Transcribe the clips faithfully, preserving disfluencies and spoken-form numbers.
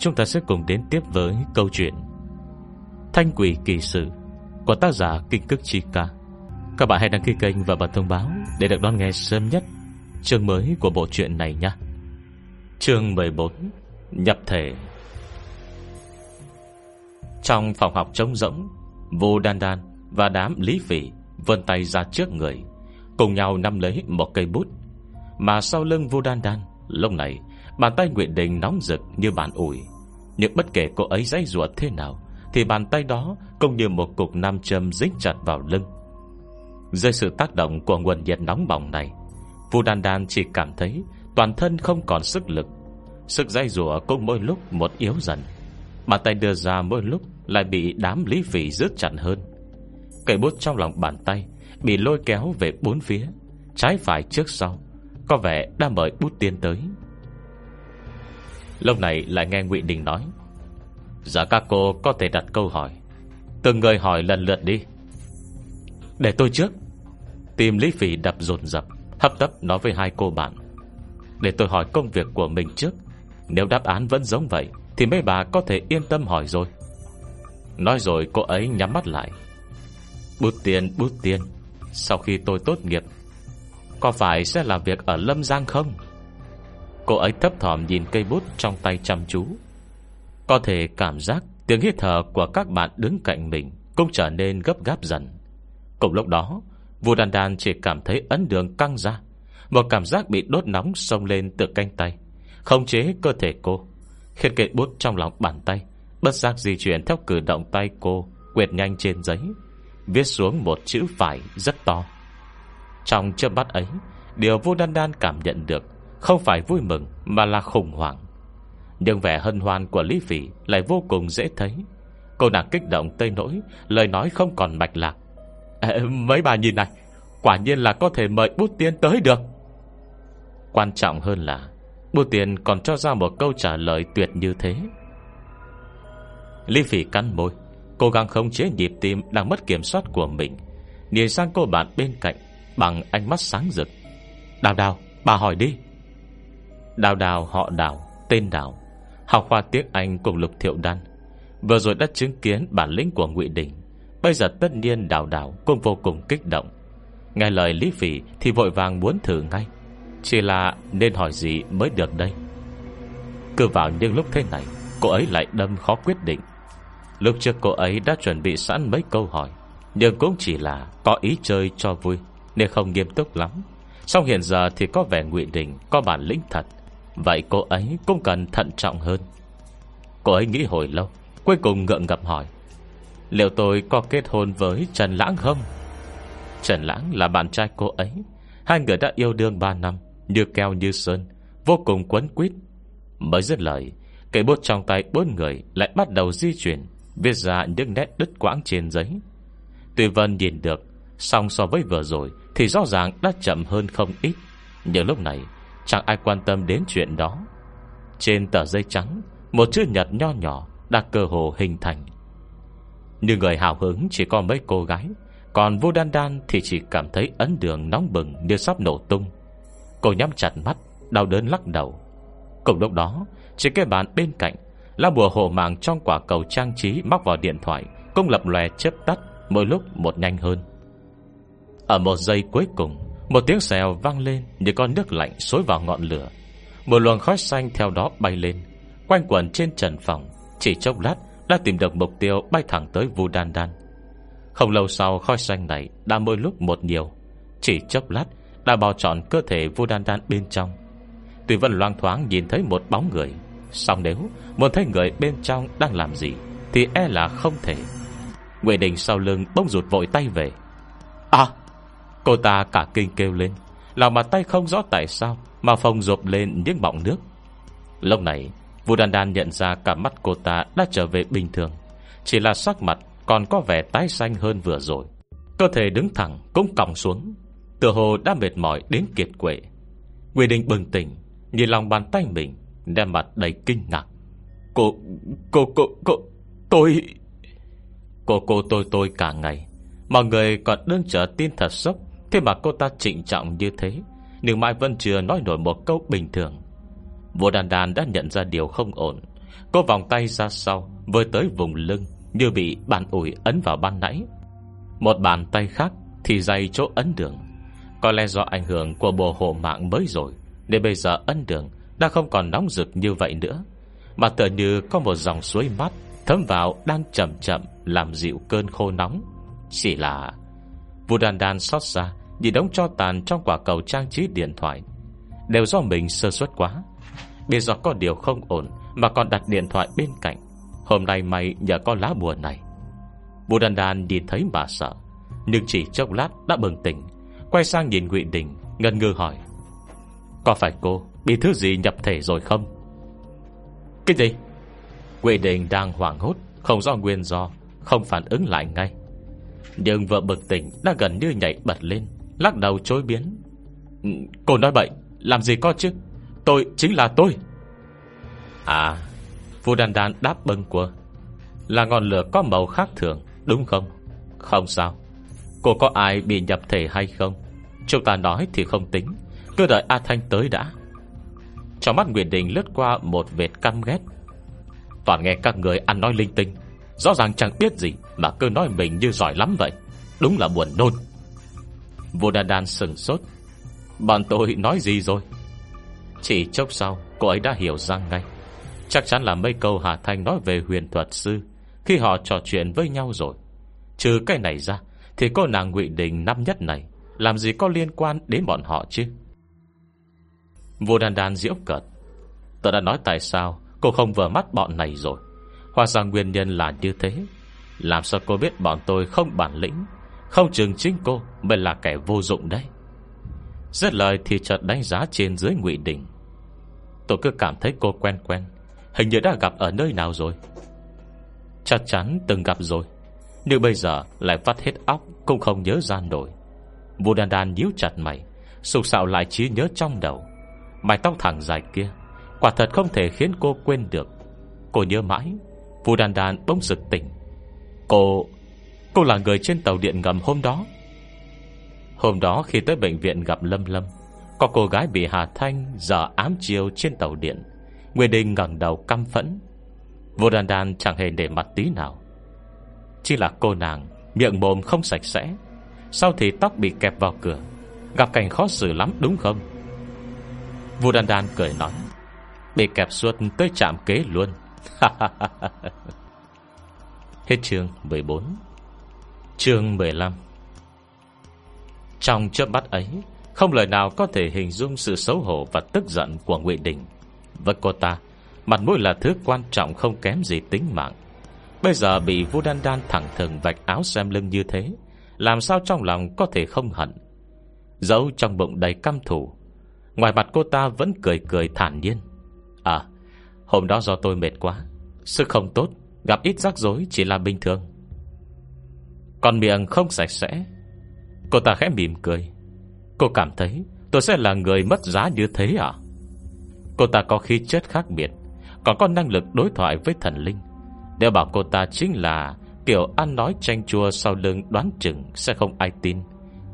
chúng ta sẽ cùng đến tiếp với câu chuyện Thanh Quỷ Kỳ Sự của tác giả Kinh Cức Chi Ca. Các bạn hãy đăng ký kênh và bật thông báo để được đón nghe sớm nhất chương mới của bộ truyện này nhé. Chương mười bốn: Nhập Thể. Trong phòng học trống rỗng, Vu Đan Đan và đám Lý Phỉ vươn tay ra trước người, cùng nhau nắm lấy một cây bút. Mà sau lưng Vu Đan Đan, lúc này bàn tay Nguyễn Đình nóng rực như bàn ủi. Nhưng bất kể cô ấy giãy giụa thế nào thì bàn tay đó cũng như một cục nam châm dính chặt vào lưng. Dưới sự tác động của nguồn nhiệt nóng bỏng này, Vu Đan Đan chỉ cảm thấy toàn thân không còn sức lực. Sức giãy giụa cũng mỗi lúc một yếu dần. Bàn tay đưa ra mỗi lúc lại bị đám Lý Phỉ giữ chặt hơn. Cây bút trong lòng bàn tay bị lôi kéo về bốn phía, trái phải trước sau, có vẻ đã mời bút tiến tới. Lúc này lại nghe Ngụy Đình nói: "Dạ các cô có thể đặt câu hỏi, từng người hỏi lần lượt đi." "Để tôi trước." Tim Lý Phỉ đập dồn dập, hấp tấp nói với hai cô bạn: "Để tôi hỏi công việc của mình trước. Nếu đáp án vẫn giống vậy thì mấy bà có thể yên tâm hỏi rồi." Nói rồi cô ấy nhắm mắt lại. "Bút tiên, bút tiên, sau khi tôi tốt nghiệp có phải sẽ làm việc ở Lâm Giang không?" Cô ấy thấp thỏm nhìn cây bút trong tay chăm chú. Có thể cảm giác tiếng hít thở của các bạn đứng cạnh mình cũng trở nên gấp gáp dần. Cùng lúc đó, Vu Đan Đan chỉ cảm thấy ấn đường căng ra. Một cảm giác bị đốt nóng xông lên từ cánh tay, khống chế cơ thể cô, khiến cây bút trong lòng bàn tay bất giác di chuyển theo cử động tay cô, quẹt nhanh trên giấy, viết xuống một chữ phải rất to. Trong chớp mắt ấy, điều Vu Đan Đan cảm nhận được không phải vui mừng mà là khủng hoảng. Nhưng vẻ hân hoan của Lý Phỉ lại vô cùng dễ thấy. Cô nàng kích động tới nỗi lời nói không còn mạch lạc. "Ê, mấy bà nhìn này, quả nhiên là có thể mời bút tiên tới được." Quan trọng hơn là bút tiên còn cho ra một câu trả lời tuyệt như thế. Lý Phỉ cắn môi, cố gắng khống chế nhịp tim đang mất kiểm soát của mình, nhìn sang cô bạn bên cạnh bằng ánh mắt sáng rực. "Đào Đào, bà hỏi đi." Đào Đào họ Đào, tên Đào, học khoa tiếng Anh cùng Lục Thiệu Đan, vừa rồi đã chứng kiến bản lĩnh của Ngụy Đình. Bây giờ tất nhiên Đào Đào cũng vô cùng kích động. Nghe lời Lý Phỉ thì vội vàng muốn thử ngay. Chỉ là nên hỏi gì mới được đây? Cứ vào những lúc thế này, cô ấy lại đâm khó quyết định. Lúc trước cô ấy đã chuẩn bị sẵn mấy câu hỏi, nhưng cũng chỉ là có ý chơi cho vui nên không nghiêm túc lắm. Song hiện giờ thì có vẻ Ngụy Đình có bản lĩnh thật, vậy cô ấy cũng cần thận trọng hơn. Cô ấy nghĩ hồi lâu, cuối cùng ngượng ngập hỏi: "Liệu tôi có kết hôn với Trần Lãng không?" Trần Lãng là bạn trai cô ấy. Hai người đã yêu đương ba năm, như keo như sơn, vô cùng quấn quýt. Mới dứt lời, cây bút trong tay bốn người lại bắt đầu di chuyển, viết ra những nét đứt quãng trên giấy. Tuy Vân nhìn được, song so với vừa rồi thì rõ ràng đã chậm hơn không ít. Nhưng lúc này chẳng ai quan tâm đến chuyện đó. Trên tờ giấy trắng, một chữ nhật nho nhỏ đã cơ hồ hình thành. Như người hào hứng chỉ có mấy cô gái, còn Vu Đan Đan thì chỉ cảm thấy ấn đường nóng bừng như sắp nổ tung. Cô nhắm chặt mắt, đau đớn lắc đầu. Cùng lúc đó, trên cái bàn bên cạnh, lá bùa hộ mạng trong quả cầu trang trí móc vào điện thoại cũng lập lòe chớp tắt, mỗi lúc một nhanh hơn. Ở một giây cuối cùng, một tiếng xèo vang lên như con nước lạnh xối vào ngọn lửa. Một luồng khói xanh theo đó bay lên, quanh quẩn trên trần phòng. Chỉ chốc lát đã tìm được mục tiêu, bay thẳng tới Vu Đan Đan. Không lâu sau, khói xanh này đã mỗi lúc một nhiều, chỉ chốc lát đã bao trọn cơ thể Vu Đan Đan bên trong. Tuy vẫn loang thoáng nhìn thấy một bóng người, song nếu muốn thấy người bên trong đang làm gì thì e là không thể. Ngụy Đình sau lưng bỗng rụt vội tay về. "À!" Cô ta cả kinh kêu lên, lòng bàn tay không rõ tại sao mà phồng rộp lên những bọng nước. Lúc này Vu Đan Đan nhận ra cả mắt cô ta đã trở về bình thường, chỉ là sắc mặt còn có vẻ tái xanh hơn vừa rồi. Cơ thể đứng thẳng cũng còng xuống, tựa hồ đã mệt mỏi đến kiệt quệ. Ngụy Đình bừng tỉnh, nhìn lòng bàn tay mình, đem mặt đầy kinh ngạc. Cô, cô, cô, cô, tôi... Cô, cô, tôi, tôi cả ngày. Mọi người còn đương trở tin thật sốc, thế mà cô ta trịnh trọng như thế, nhưng mãi vẫn chưa nói nổi một câu bình thường. Vu Đan Đan đã nhận ra điều không ổn. Cô vòng tay ra sau, vừa tới vùng lưng, như bị bàn ủi ấn vào ban nãy. Một bàn tay khác thì dày chỗ ấn đường. Có lẽ do ảnh hưởng của bùa hộ mạng mới rồi, nên bây giờ ấn đường đã không còn nóng rực như vậy nữa, mà tựa như có một dòng suối mát thấm vào đang chậm chậm làm dịu cơn khô nóng. Chỉ là Vu Đan Đan xót xa nhìn đống tro tàn trong quả cầu trang trí điện thoại. Đều do mình sơ suất quá, biết do có điều không ổn mà còn đặt điện thoại bên cạnh. Hôm nay mày nhờ có lá bùa này. Vu Đan Đan nhìn thấy mà sợ, nhưng chỉ chốc lát đã bừng tỉnh, quay sang nhìn Ngụy Đình ngần ngừ hỏi: "Có phải cô bị thứ gì nhập thể rồi không?" "Cái gì?" Ngụy Đình đang hoảng hốt, không rõ nguyên do, không phản ứng lại ngay. Nhưng vợ bực tỉnh đã gần như nhảy bật lên, lắc đầu chối biến: "Cô nói bậy, làm gì có chứ. Tôi chính là tôi." "À." Vu Đan Đan đáp bâng quơ: "Là ngọn lửa có màu khác thường, đúng không?" "Không sao. Cô có ai bị nhập thể hay không, chúng ta nói thì không tính, cứ đợi A Thanh tới đã." Trong mắt Nguyễn Đình lướt qua một vệt căm ghét: "Toàn nghe các người ăn nói linh tinh, rõ ràng chẳng biết gì mà cứ nói mình như giỏi lắm vậy, đúng là buồn nôn." Vu Đan Đan sừng sốt: "Bọn tôi nói gì rồi?" Chỉ chốc sau, cô ấy đã hiểu ra ngay. Chắc chắn là mấy câu Hà Thanh nói về huyền thuật sư khi họ trò chuyện với nhau rồi. Trừ cái này ra thì cô nàng Ngụy Đình năm nhất này làm gì có liên quan đến bọn họ chứ. Vu Đan Đan giễu cợt: "Tôi đã nói tại sao cô không vừa mắt bọn này rồi. Hóa ra nguyên nhân là như thế. Làm sao cô biết bọn tôi không bản lĩnh? Không chừng chính cô mới là kẻ vô dụng đấy." Dứt lời thì chợt đánh giá trên dưới Ngụy Đình: "Tôi cứ cảm thấy cô quen quen, hình như đã gặp ở nơi nào rồi." Chắc chắn từng gặp rồi, nhưng bây giờ lại vắt hết óc cũng không nhớ ra nổi. Vu Đan Đan nhíu chặt mày, sục sạo lại trí nhớ trong đầu. Mái tóc thẳng dài kia quả thật không thể khiến cô quên được. Cô nhớ mãi. Vu Đan Đan bỗng giật tỉnh: Cô Cô là người trên tàu điện ngầm hôm đó. Hôm đó khi tới bệnh viện gặp Lâm Lâm, có cô gái bị Hà Thanh giờ ám chiêu trên tàu điện. Nguyễn Đình ngẩng đầu căm phẫn. Vu Đan Đan chẳng hề để mặt tí nào. Chỉ là cô nàng miệng mồm không sạch sẽ, sau thì tóc bị kẹp vào cửa, gặp cảnh khó xử lắm đúng không? Vu Đan Đan cười nói: "Bị kẹp suốt tới trạm kế luôn." Hết chương mười bốn. Chương mười lăm. Trong chớp mắt ấy, không lời nào có thể hình dung sự xấu hổ và tức giận của Ngụy Đình. Với cô ta, mặt mũi là thứ quan trọng không kém gì tính mạng. Bây giờ bị Vu Đan Đan thẳng thừng vạch áo xem lưng như thế, làm sao trong lòng có thể không hận. Dẫu trong bụng đầy căm thù, ngoài mặt cô ta vẫn cười cười thản nhiên: "À, hôm đó do tôi mệt quá, sức không tốt, gặp ít rắc rối chỉ là bình thường." Còn miệng không sạch sẽ, cô ta khẽ mỉm cười: "Cô cảm thấy tôi sẽ là người mất giá như thế à?" Cô ta có khí chất khác biệt, còn có năng lực đối thoại với thần linh. Nếu bảo cô ta chính là kiểu ăn nói chanh chua sau lưng, đoán chừng sẽ không ai tin.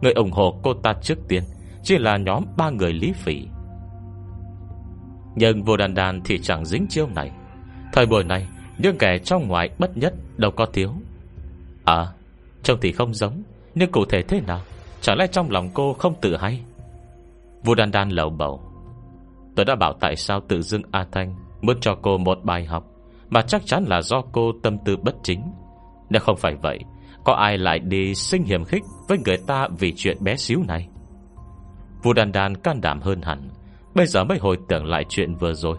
Người ủng hộ cô ta trước tiên chỉ là nhóm ba người Lý Phỉ. Nhưng Vu Đan Đan thì chẳng dính chiêu này. Thời buổi này, những kẻ trong ngoài bất nhất đâu có thiếu. À, trông thì không giống, nhưng cụ thể thế nào, chẳng lẽ trong lòng cô không tự hay? Vu Đan Đan lầu bầu: "Tôi đã bảo tại sao tự dưng A Thanh muốn cho cô một bài học, mà chắc chắn là do cô tâm tư bất chính. Nếu không phải vậy, có ai lại đi sinh hiềm khích với người ta vì chuyện bé xíu này?" Vu Đan Đan can đảm hơn hẳn, bây giờ mới hồi tưởng lại chuyện vừa rồi.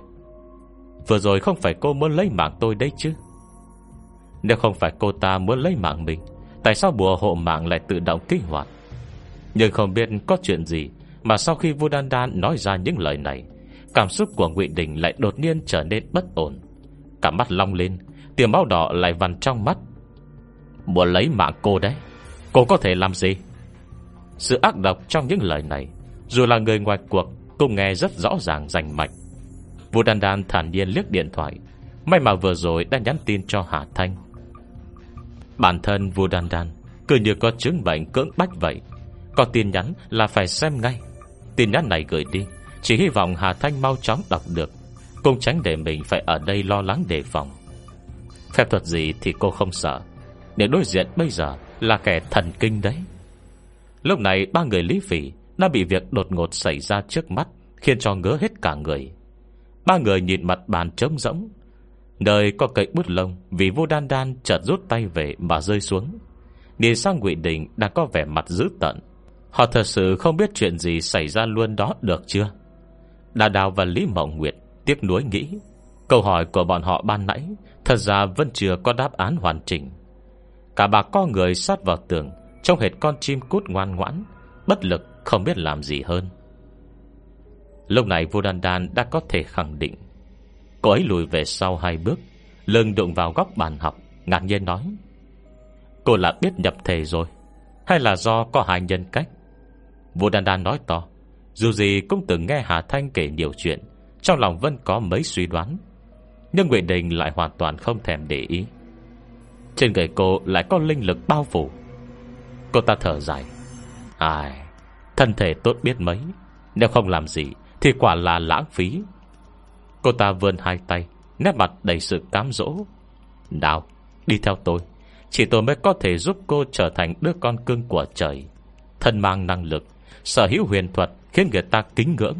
"Vừa rồi không phải cô muốn lấy mạng tôi đấy chứ?" Nếu không phải cô ta muốn lấy mạng mình, tại sao bùa hộ mạng lại tự động kích hoạt? Nhưng không biết có chuyện gì mà sau khi Vu Đan Đan nói ra những lời này, cảm xúc của Ngụy Đình lại đột nhiên trở nên bất ổn. Cả mắt long lên, tia máu đỏ lại vằn trong mắt. "Muốn lấy mạng cô đấy, cô có thể làm gì?" Sự ác độc trong những lời này, dù là người ngoài cuộc cũng nghe rất rõ ràng rành mạch. Vu Đan Đan thản nhiên liếc điện thoại, may mà vừa rồi đã nhắn tin cho Hà Thanh. Bản thân Vu Đan Đan cứ như có chứng bệnh cưỡng bách vậy, có tin nhắn là phải xem ngay. Tin nhắn này gửi đi, chỉ hy vọng Hà Thanh mau chóng đọc được, cũng tránh để mình phải ở đây lo lắng đề phòng. Phép thuật gì thì cô không sợ, nếu đối diện bây giờ là kẻ thần kinh đấy. Lúc này ba người Lý Phỉ đã bị việc đột ngột xảy ra trước mắt khiến cho ngứa hết cả người. Ba người nhìn mặt bàn trống rỗng, nơi có cây bút lông vì Vô Đan Đan chợt rút tay về mà rơi xuống. Nhìn sang Ngụy Đình đang có vẻ mặt dữ tợn, họ thật sự không biết chuyện gì xảy ra luôn đó được chưa. Đà Đào và Lý Mộng Nguyệt tiếc nuối nghĩ câu hỏi của bọn họ ban nãy thật ra vẫn chưa có đáp án hoàn chỉnh. Cả bà co người sát vào tường, trông hệt con chim cút ngoan ngoãn, bất lực không biết làm gì hơn. Lúc này Vô Đan Đan đã có thể khẳng định. Cô ấy lùi về sau hai bước, lưng đụng vào góc bàn học, ngạc nhiên nói: cô là biết nhập thể rồi, hay là do có hai nhân cách? Vô Đan Đan nói to, dù gì cũng từng nghe Hà Thanh kể nhiều chuyện, trong lòng vẫn có mấy suy đoán. Nhưng Nguyễn Đình lại hoàn toàn không thèm để ý. Trên người cô lại có linh lực bao phủ. Cô ta thở dài: ai, thân thể tốt biết mấy, nếu không làm gì thì quả là lãng phí. Cô ta vươn hai tay, nét mặt đầy sự cám dỗ: nào, đi theo tôi, chỉ tôi mới có thể giúp cô trở thành đứa con cưng của trời, thân mang năng lực, sở hữu huyền thuật khiến người ta kính ngưỡng.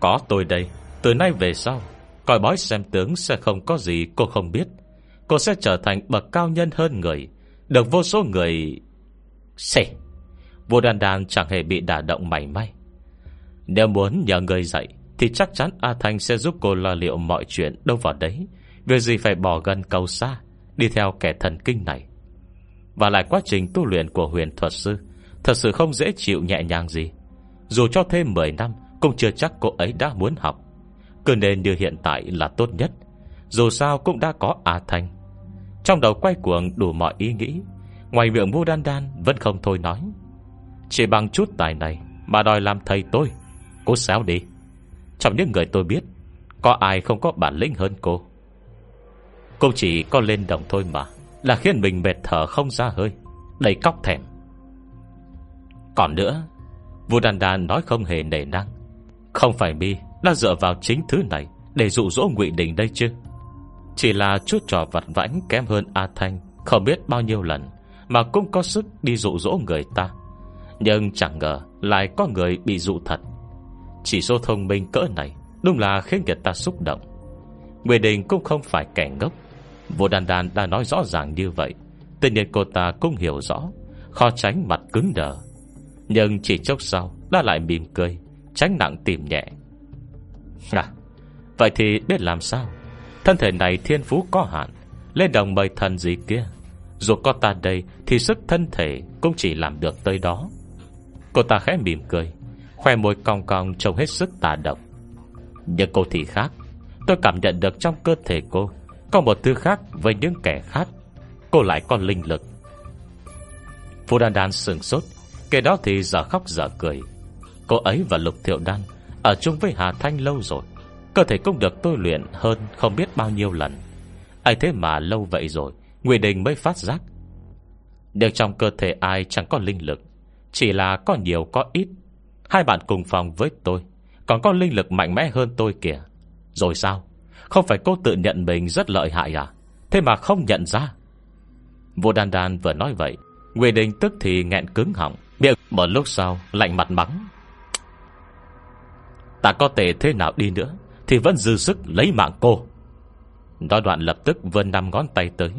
Có tôi đây, từ nay về sau coi bói xem tướng sẽ không có gì cô không biết. Cô sẽ trở thành bậc cao nhân hơn người, được vô số người xỉ. Vô Đan Đan chẳng hề bị đả động mảy may. Nếu muốn nhờ người dạy thì chắc chắn A Thanh sẽ giúp cô lo liệu mọi chuyện đâu vào đấy, việc gì phải bỏ gần cầu xa, đi theo kẻ thần kinh này. Và lại quá trình tu luyện của huyền thuật sư thật sự không dễ chịu nhẹ nhàng gì. Dù cho thêm mười năm cũng chưa chắc cô ấy đã muốn học. Cứ nên như hiện tại là tốt nhất, dù sao cũng đã có A Thanh. Trong đầu quay cuồng đủ mọi ý nghĩ, ngoài miệng Vô Đan Đan vẫn không thôi nói: chỉ bằng chút tài này mà đòi làm thầy tôi, cô xéo đi. Trong những người tôi biết, có ai không có bản lĩnh hơn cô? Cô chỉ có lên đồng thôi mà, là khiến mình mệt thở không ra hơi, đầy cóc thèm. Còn nữa, Vô Đan Đan nói không hề nể năng, không phải mi đã dựa vào chính thứ này để dụ dỗ Ngụy Đình đây chứ? Chỉ là chút trò vặt vãnh kém hơn A Thanh không biết bao nhiêu lần mà cũng có sức đi dụ dỗ người ta. Nhưng chẳng ngờ lại có người bị dụ thật. Chỉ số thông minh cỡ này đúng là khiến người ta xúc động. Ngụy Đình cũng không phải kẻ ngốc, Vô Đan Đan đã nói rõ ràng như vậy. Tuy nhiên cô ta cũng hiểu rõ, khó tránh mặt cứng đờ, nhưng chỉ chốc sau đã lại mỉm cười, tránh nặng tìm nhẹ. À, vậy thì biết làm sao? Thân thể này thiên phú có hạn, lên đồng mời thần gì kia, dù có ta đây thì sức thân thể cũng chỉ làm được tới đó. Cô ta khẽ mỉm cười, khoe môi cong cong trông hết sức tà độc. Nhưng cô thì khác, tôi cảm nhận được trong cơ thể cô có một thứ khác với những kẻ khác. Cô lại có linh lực. Vô Đan Đan sửng sốt, kể đó thì giờ khóc giờ cười. Cô ấy và Lục Thiệu Đan ở chung với Hà Thanh lâu rồi, cơ thể cũng được tôi luyện hơn không biết bao nhiêu lần. Ai thế mà lâu vậy rồi Ngụy Đình mới phát giác. Nếu trong cơ thể ai chẳng có linh lực, chỉ là có nhiều có ít. Hai bạn cùng phòng với tôi còn có linh lực mạnh mẽ hơn tôi kìa. Rồi sao? Không phải cô tự nhận mình rất lợi hại à? Thế mà không nhận ra. Vô Đan Đan vừa nói vậy, Ngụy Đình tức thì nghẹn cứng họng, miệng một lúc sau lạnh mặt mắng: ta có thể thế nào đi nữa thì vẫn dư sức lấy mạng cô. Nói đoạn lập tức vươn năm ngón tay tới.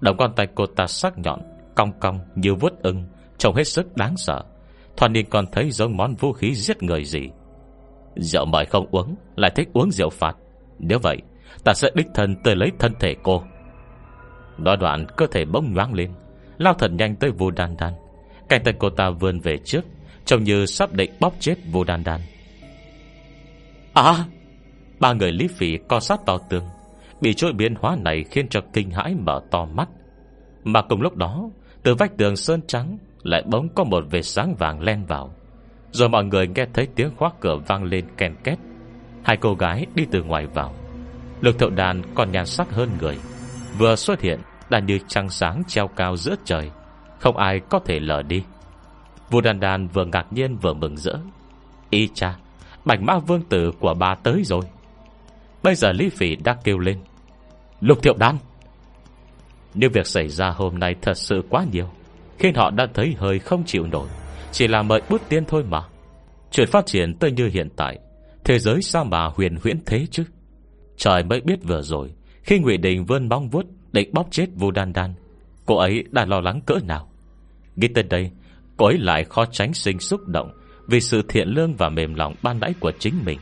Đầu ngón tay cô ta sắc nhọn, cong cong như vuốt ưng, trông hết sức đáng sợ. Thoạt nhìn còn thấy giống món vũ khí giết người gì. Rượu mời không uống, lại thích uống rượu phạt. Nếu vậy, ta sẽ đích thân tới lấy thân thể cô. Nói đoạn cơ thể bỗng nhoáng lên, lao thật nhanh tới Vô Đan Đan. Cánh tay cô ta vươn về trước, trông như sắp định bóp chết Vô Đan Đan. À! Ba người Lý Phỉ co sát to tường, bị chuỗi biến hóa này khiến cho kinh hãi mở to mắt. Mà cùng lúc đó, từ vách tường sơn trắng lại bỗng có một vệt sáng vàng len vào. Rồi mọi người nghe thấy tiếng khóa cửa vang lên ken két. Hai cô gái đi từ ngoài vào. Lục Thậu Đàn còn nhan sắc hơn người, vừa xuất hiện đã như trăng sáng treo cao giữa trời, không ai có thể lờ đi. Vô Đan Đan vừa ngạc nhiên vừa mừng rỡ. Y cha, Bạch Mã Vương tử của bà tới rồi. Bây giờ Lý Phỉ đã kêu lên: Lục Thiệu Đan! Nhưng việc xảy ra hôm nay thật sự quá nhiều, khiến họ đã thấy hơi không chịu nổi. Chỉ là mời bút tiên thôi mà. Chuyện phát triển tới như hiện tại, thế giới sao mà huyền huyễn thế chứ. Trời mới biết vừa rồi, khi Ngụy Đình vươn móng vuốt định bóp chết Vu Đan Đan, cô ấy đã lo lắng cỡ nào. Nghĩ tới đây, cô ấy lại khó tránh sinh xúc động vì sự thiện lương và mềm lòng ban nãy của chính mình.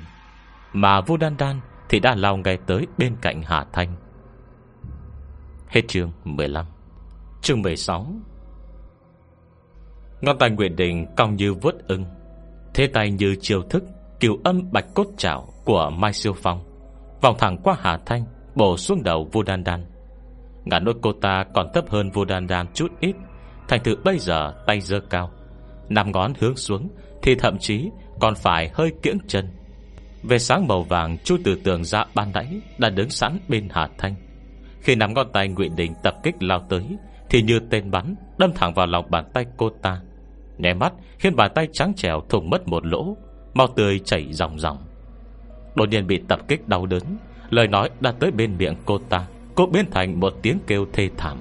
Mà Vu Đan Đan thì đã lao ngay tới bên cạnh Hà Thanh. Hết chương mười lăm. Chương mười sáu. Ngón tay Ngụy Đình cong như vuốt ưng, thế tay như chiêu thức cửu âm bạch cốt trảo của Mai Siêu Phong, vòng thẳng qua Hà Thanh, bổ xuống đầu Vu Đan Đan. Ngã nỗi cô ta còn thấp hơn Vu Đan Đan chút ít, thành thử bây giờ tay giơ cao, năm ngón hướng xuống thì thậm chí còn phải hơi kiễng chân. Về sáng màu vàng Chu Tử Tường ra ban nãy đã đứng sẵn bên Hà Thanh. Khi nắm ngón tay Ngụy Đình tập kích lao tới, thì như tên bắn đâm thẳng vào lòng bàn tay cô ta, nháy mắt khiến bàn tay trắng trẻo thủng mất một lỗ, máu tươi chảy ròng ròng. Đột nhiên bị tập kích đau đớn, lời nói đã tới bên miệng cô ta cũng biến thành một tiếng kêu thê thảm.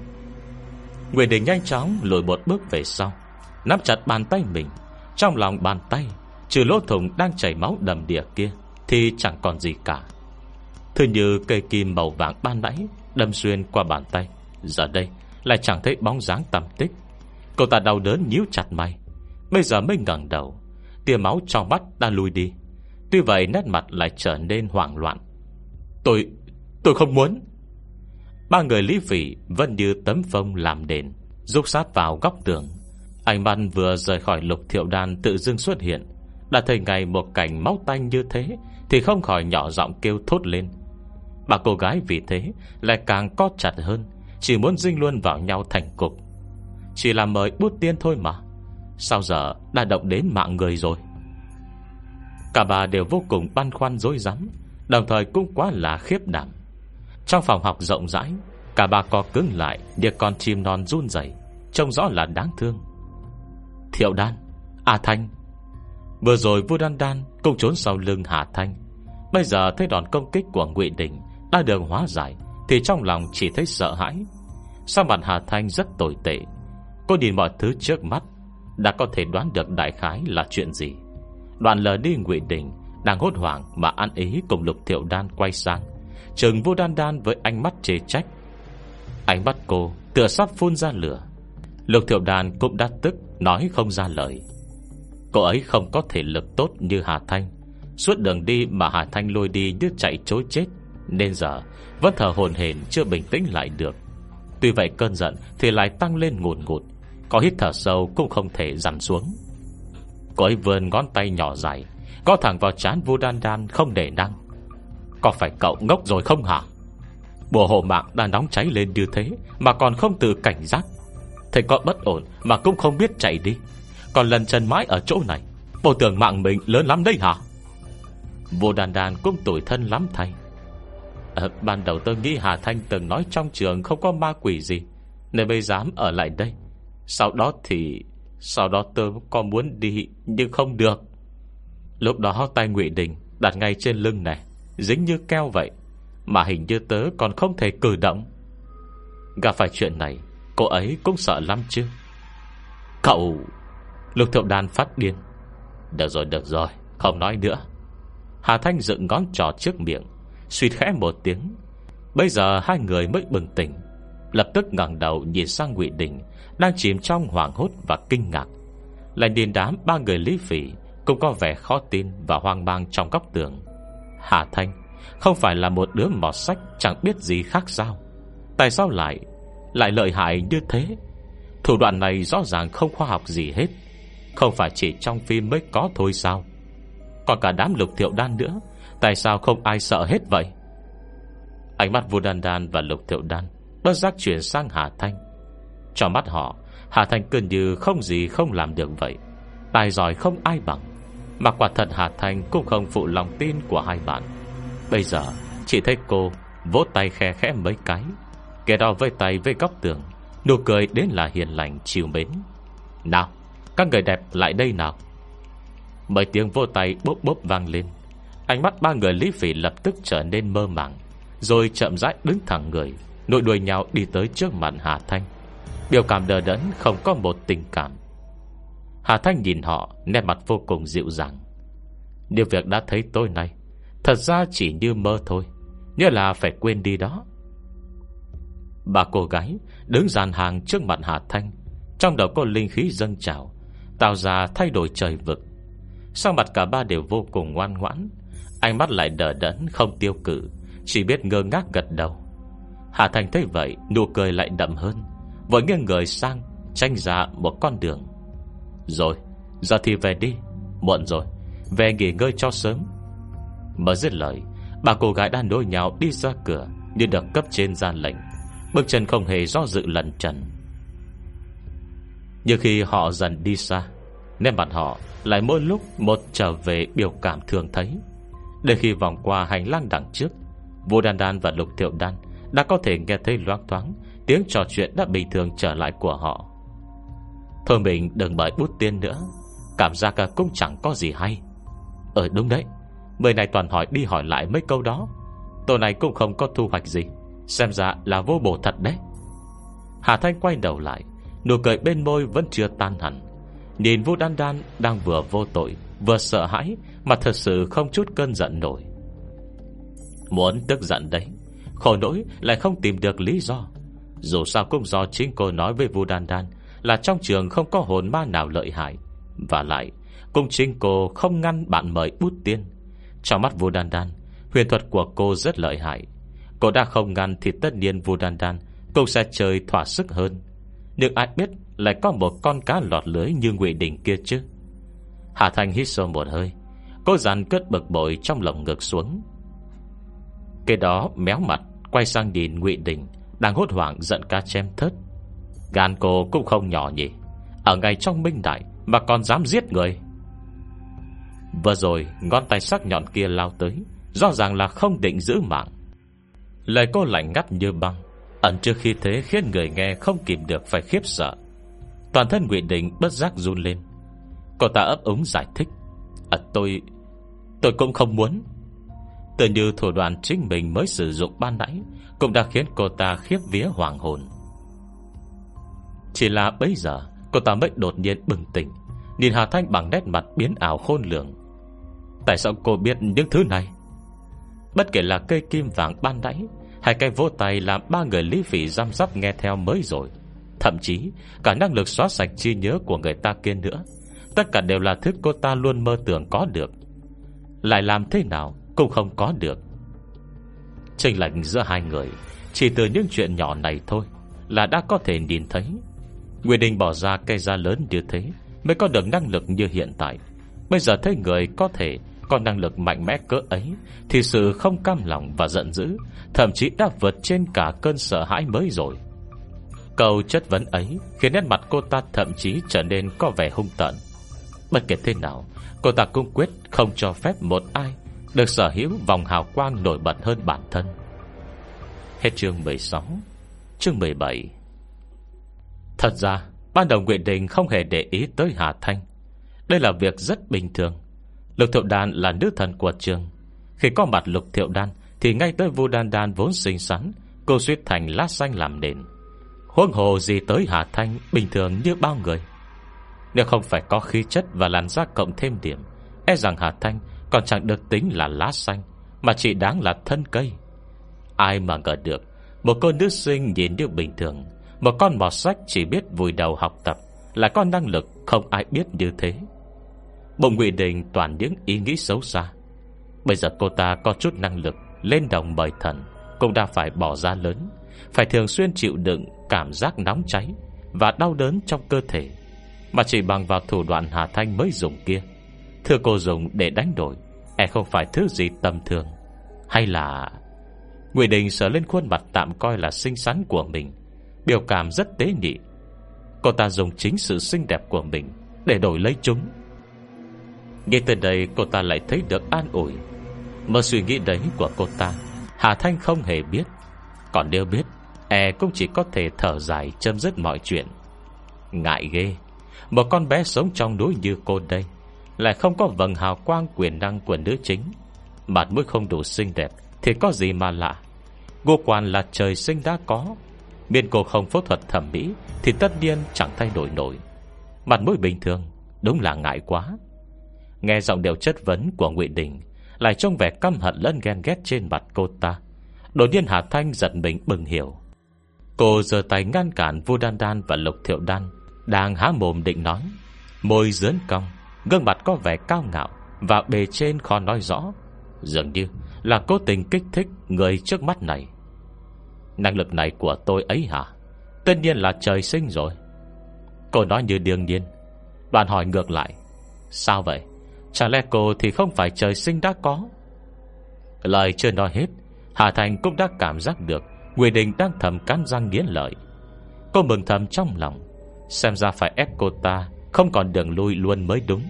Ngụy Đình nhanh chóng lùi một bước về sau, nắm chặt bàn tay mình. Trong lòng bàn tay, trừ lỗ thủng đang chảy máu đầm đìa kia thì chẳng còn gì cả. Thứ như cây kim màu vàng ban nãy đâm xuyên qua bàn tay, giờ đây lại chẳng thấy bóng dáng tăm tích. Cô ta đau đớn nhíu chặt mày, bây giờ mới ngẩng đầu, tia máu trong mắt đã lui đi. Tuy vậy nét mặt lại trở nên hoảng loạn. Tôi, tôi không muốn. Ba người Lý Phỉ vẫn như tấm phông làm nền, rúc sát vào góc tường. Ánh mắt vừa rời khỏi Lục Thiệu Đan tự dưng xuất hiện, đã thấy ngay một cảnh máu tanh như thế thì không khỏi nhỏ giọng kêu thốt lên. Bà cô gái vì thế lại càng co chặt hơn, chỉ muốn dính luôn vào nhau thành cục. Chỉ là mời bút tiên thôi mà, sao giờ đã động đến mạng người rồi. Cả bà đều vô cùng băn khoăn rối rắm, đồng thời cũng quá là khiếp đảm. Trong phòng học rộng rãi, cả bà co cứng lại như con chim non run rẩy, trông rõ là đáng thương. Thiệu Đan, A Thanh. Vừa rồi Vu Đan Đan cũng trốn sau lưng Hà Thanh, bây giờ thấy đòn công kích của Ngụy Đình đã được hóa giải thì trong lòng chỉ thấy sợ hãi. Sao mặt Hà Thanh rất tồi tệ. Cô nhìn mọi thứ trước mắt, đã có thể đoán được đại khái là chuyện gì. Đoạn lờ đi Ngụy Đình đang hốt hoảng mà ăn ý cùng Lục Thiệu Đan quay sang chừng Vu Đan Đan với ánh mắt chê trách. Ánh mắt cô tựa sắp phun ra lửa. Lục Thiệu Đan cũng đã tức nói không ra lời. Cô ấy không có thể lực tốt như Hà Thanh, suốt đường đi mà Hà Thanh lôi đi như chạy chối chết, nên giờ vẫn thở hổn hển chưa bình tĩnh lại được. Tuy vậy cơn giận thì lại tăng lên ngùn ngụt, có hít thở sâu cũng không thể dằn xuống. Cô ấy vươn ngón tay nhỏ dài gõ thẳng vào trán Vu Đan Đan không để năng. Có phải cậu ngốc rồi không hả? Bùa hộ mạng đang nóng cháy lên như thế mà còn không tự cảnh giác, thấy có bất ổn mà cũng không biết chạy đi, còn lần chân mãi ở chỗ này. Bộ tưởng mạng mình lớn lắm đấy hả? Vu Đan Đan cũng tủi thân lắm thay. À, ban đầu tôi nghĩ Hà Thanh từng nói trong trường không có ma quỷ gì, nên bây dám ở lại đây. Sau đó thì Sau đó tôi có muốn đi nhưng không được. Lúc đó tay Ngụy Đình đặt ngay trên lưng này, dính như keo vậy, mà hình như tớ còn không thể cử động. Gặp phải chuyện này, cô ấy cũng sợ lắm chứ. Cậu! Lục Thiệu Đan phát điên. Được rồi được rồi không nói nữa. Hà Thanh dựng ngón trỏ trước miệng, suýt khẽ một tiếng. Bây giờ hai người mới bừng tỉnh, lập tức ngẩng đầu nhìn sang Ngụy Đình đang chìm trong hoảng hốt và kinh ngạc, lại nhìn đám ba người Lý Phỉ cũng có vẻ khó tin và hoang mang trong góc tường. Hà Thanh không phải là một đứa mọt sách chẳng biết gì khác sao? Tại sao lại Lại lợi hại như thế? Thủ đoạn này rõ ràng không khoa học gì hết, không phải chỉ trong phim mới có thôi sao? Còn cả đám Lục Thiệu Đan nữa, tại sao không ai sợ hết vậy? Ánh mắt Vu Đan Đan và Lục Thiệu Đan bất giác chuyển sang Hà Thanh. Trong mắt họ, Hà Thanh cứ như không gì không làm được vậy, tài giỏi không ai bằng. Mà quả thật Hà Thanh cũng không phụ lòng tin của hai bạn. Bây giờ chỉ thấy cô vỗ tay khe khẽ mấy cái, kẻ đó vây tay với góc tường, nụ cười đến là hiền lành chiều mến. Nào, các người đẹp lại đây nào. Mấy tiếng vỗ tay bốp bốp vang lên. Ánh mắt ba người Lý Phỉ lập tức trở nên mơ màng, rồi chậm rãi đứng thẳng người, nối đuôi nhau đi tới trước mặt Hà Thanh. Biểu cảm đờ đẫn, không có một tình cảm. Hà Thanh nhìn họ, nét mặt vô cùng dịu dàng. Điều việc đã thấy tối nay thật ra chỉ như mơ thôi, như là phải quên đi đó. Bà cô gái đứng dàn hàng trước mặt Hà Thanh, trong đầu có linh khí dâng trào, tạo ra thay đổi trời vực. Sang mặt cả ba đều vô cùng ngoan ngoãn, ánh mắt lại đờ đẫn không tiêu cự, chỉ biết ngơ ngác gật đầu. Hà Thanh thấy vậy, nụ cười lại đậm hơn, vội nghiêng người sang tranh ra một con đường. Rồi, giờ thì về đi, muộn rồi, về nghỉ ngơi cho sớm. Mới dứt lời, bà cô gái đã nối nhau đi ra cửa như được cấp trên ra lệnh, bước chân không hề do dự lần trần. Nhưng khi họ dần đi xa, nét mặt họ lại mỗi lúc một trở về biểu cảm thường thấy. Đến khi vòng qua hành lang đằng trước, Vũ Đan Đan và Lục Thiệu Đan đã có thể nghe thấy loáng thoáng tiếng trò chuyện đã bình thường trở lại của họ. Thôi mình đừng bởi bút tiên nữa, cảm giác cũng chẳng có gì hay. Ờ đúng đấy, người này toàn hỏi đi hỏi lại mấy câu đó, tổ này cũng không có thu hoạch gì, xem ra là vô bổ thật đấy. Hà Thanh quay đầu lại, nụ cười bên môi vẫn chưa tan hẳn, nhìn Vũ Đan Đan đang vừa vô tội vừa sợ hãi mà thật sự không chút cơn giận nổi. Muốn tức giận đấy, khổ nỗi lại không tìm được lý do. Dù sao cũng do chính cô nói với Vũ Đan Đan là trong trường không có hồn ma nào lợi hại, và lại cũng chính cô không ngăn bạn mời bút tiên. Trong mắt Vũ Đan Đan, huyền thuật của cô rất lợi hại. Cô đã không ngăn thì tất nhiên Vũ Đan Đan cũng sẽ chơi thỏa sức hơn. Nhưng ai biết lại có một con cá lọt lưới như Ngụy Đình kia chứ. Hà Thanh hít sâu một hơi, cô dằn cất bực bội trong lồng ngực xuống. Cái đó méo mặt quay sang nhìn Ngụy Đình đang hốt hoảng giận cá chém thớt. Gan cô cũng không nhỏ nhỉ, ở ngay trong Minh Đại mà còn dám giết người. Vừa rồi ngón tay sắc nhọn kia lao tới, rõ ràng là không định giữ mạng. Lời cô lạnh ngắt như băng, ẩn trước khi thế khiến người nghe không kìm được phải khiếp sợ. Toàn thân Ngụy Đình bất giác run lên. Cô ta ấp úng giải thích, à, Tôi Tôi cũng không muốn. Tự như thủ đoạn chính mình mới sử dụng ban nãy cũng đã khiến cô ta khiếp vía hoàng hồn. Chỉ là bây giờ cô ta mới đột nhiên bừng tỉnh, nhìn Hà Thanh bằng nét mặt biến ảo khôn lường. Tại sao cô biết những thứ này? Bất kể là cây kim vàng ban nãy hay cây vô tay làm ba người Lý Phỉ răm rắp nghe theo mới rồi, thậm chí cả năng lực xóa sạch trí nhớ của người ta kia nữa, tất cả đều là thứ cô ta luôn mơ tưởng có được, lại làm thế nào cũng không có được. Chênh lệch giữa hai người chỉ từ những chuyện nhỏ này thôi là đã có thể nhìn thấy. Ngụy Đình bỏ ra cây da lớn như thế mới có được năng lực như hiện tại. Bây giờ thấy người có thể có năng lực mạnh mẽ cỡ ấy thì sự không cam lòng và giận dữ thậm chí đã vượt trên cả cơn sợ hãi mới rồi. Câu chất vấn ấy khiến nét mặt cô ta thậm chí trở nên có vẻ hung tợn. Bất kể thế nào, cô ta cũng quyết không cho phép một ai được sở hữu vòng hào quang nổi bật hơn bản thân. Hết chương mười sáu. Chương mười bảy. Thật ra ban đầu Ngụy Đình không hề để ý tới Hà Thanh, đây là việc rất bình thường. Lục Thiệu Đan là nữ thần của trường, khi có mặt Lục Thiệu Đan thì ngay tới Vu Đan Đan vốn xinh xắn, cô suýt thành lá xanh làm nền, huống hồ gì tới Hà Thanh bình thường như bao người. Nếu không phải có khí chất và làn da cộng thêm điểm, e rằng Hà Thanh còn chẳng được tính là lá xanh, mà chỉ đáng là thân cây. Ai mà ngờ được, một cô nữ sinh nhìn như bình thường, một con mọt sách chỉ biết vùi đầu học tập, lại có năng lực không ai biết như thế. Bụng Ngụy Đình toàn những ý nghĩ xấu xa. Bây giờ cô ta có chút năng lực, lên đồng mời thần cũng đã phải bỏ ra lớn, phải thường xuyên chịu đựng cảm giác nóng cháy và đau đớn trong cơ thể, mà chỉ bằng vào thủ đoạn Hà Thanh mới dùng kia, thưa cô dùng để đánh đổi e không phải thứ gì tầm thường. Hay là Ngụy Đình sờ lên khuôn mặt tạm coi là xinh xắn của mình, biểu cảm rất tế nhị. Cô ta dùng chính sự xinh đẹp của mình để đổi lấy chúng. Ngay từ đây cô ta lại thấy được an ủi. Mà suy nghĩ đấy của cô ta Hà Thanh không hề biết, còn nếu biết e cũng chỉ có thể thở dài chấm dứt mọi chuyện. Ngại ghê, một con bé sống trong núi như cô đây lại không có vầng hào quang quyền năng của nữ chính, Mặt mũi không đủ xinh đẹp thì có gì mà lạ. Ngũ quan là trời sinh đã có. Miễn cô không phẫu thuật thẩm mỹ thì tất nhiên chẳng thay đổi nổi. Mặt mũi bình thường đúng là ngại quá. Nghe giọng điệu chất vấn của Ngụy Đình, lại trông vẻ căm hận lẫn ghen ghét trên mặt cô ta, đột nhiên Hà Thanh giật mình bừng hiểu. Cô giơ tay ngăn cản Vu Đan Đan và Lục Thiệu Đan đang há mồm định nói. Môi dướn cong, gương mặt có vẻ cao ngạo và bề trên khó nói rõ, dường như là cố tình kích thích người trước mắt này. Năng lực này của tôi ấy hả? Tất nhiên là trời sinh rồi, cô nói như đương nhiên. Bạn hỏi ngược lại, sao vậy? Chả lẽ cô thì không phải trời sinh đã có? Lời chưa nói hết, Hà Thành cũng đã cảm giác được Ngụy Đình đang thầm cắn răng nghiến lợi. Cô mừng thầm trong lòng, xem ra phải ép cô ta không còn đường lui luôn mới đúng.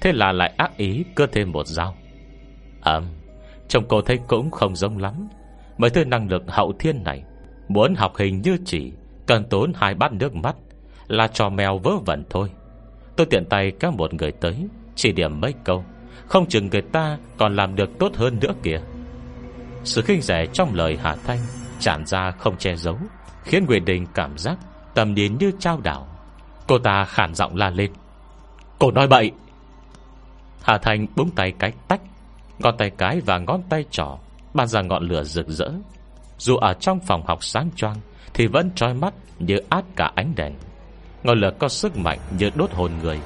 Thế là lại ác ý cưa thêm một dao. Ừm, à, trông cô thấy cũng không giống lắm. Mấy thứ năng lực hậu thiên này muốn học hình như chỉ cần tốn hai bát nước mắt là trò mèo vớ vẩn thôi. Tôi tiện tay kéo một người tới, chỉ điểm mấy câu, không chừng người ta còn làm được tốt hơn nữa kìa. Sự khinh rẻ trong lời Hà Thanh tràn ra không che giấu, khiến Ngụy Đình cảm giác tầm nhìn như trao đảo. Cô ta khản giọng la lên, cô nói bậy. Hà Thanh búng tay cái tách, ngón tay cái và ngón tay trỏ bắn ra ngọn lửa rực rỡ. Dù ở trong phòng học sáng choang thì vẫn trói mắt như át cả ánh đèn. Ngọn lửa có sức mạnh như đốt hồn người,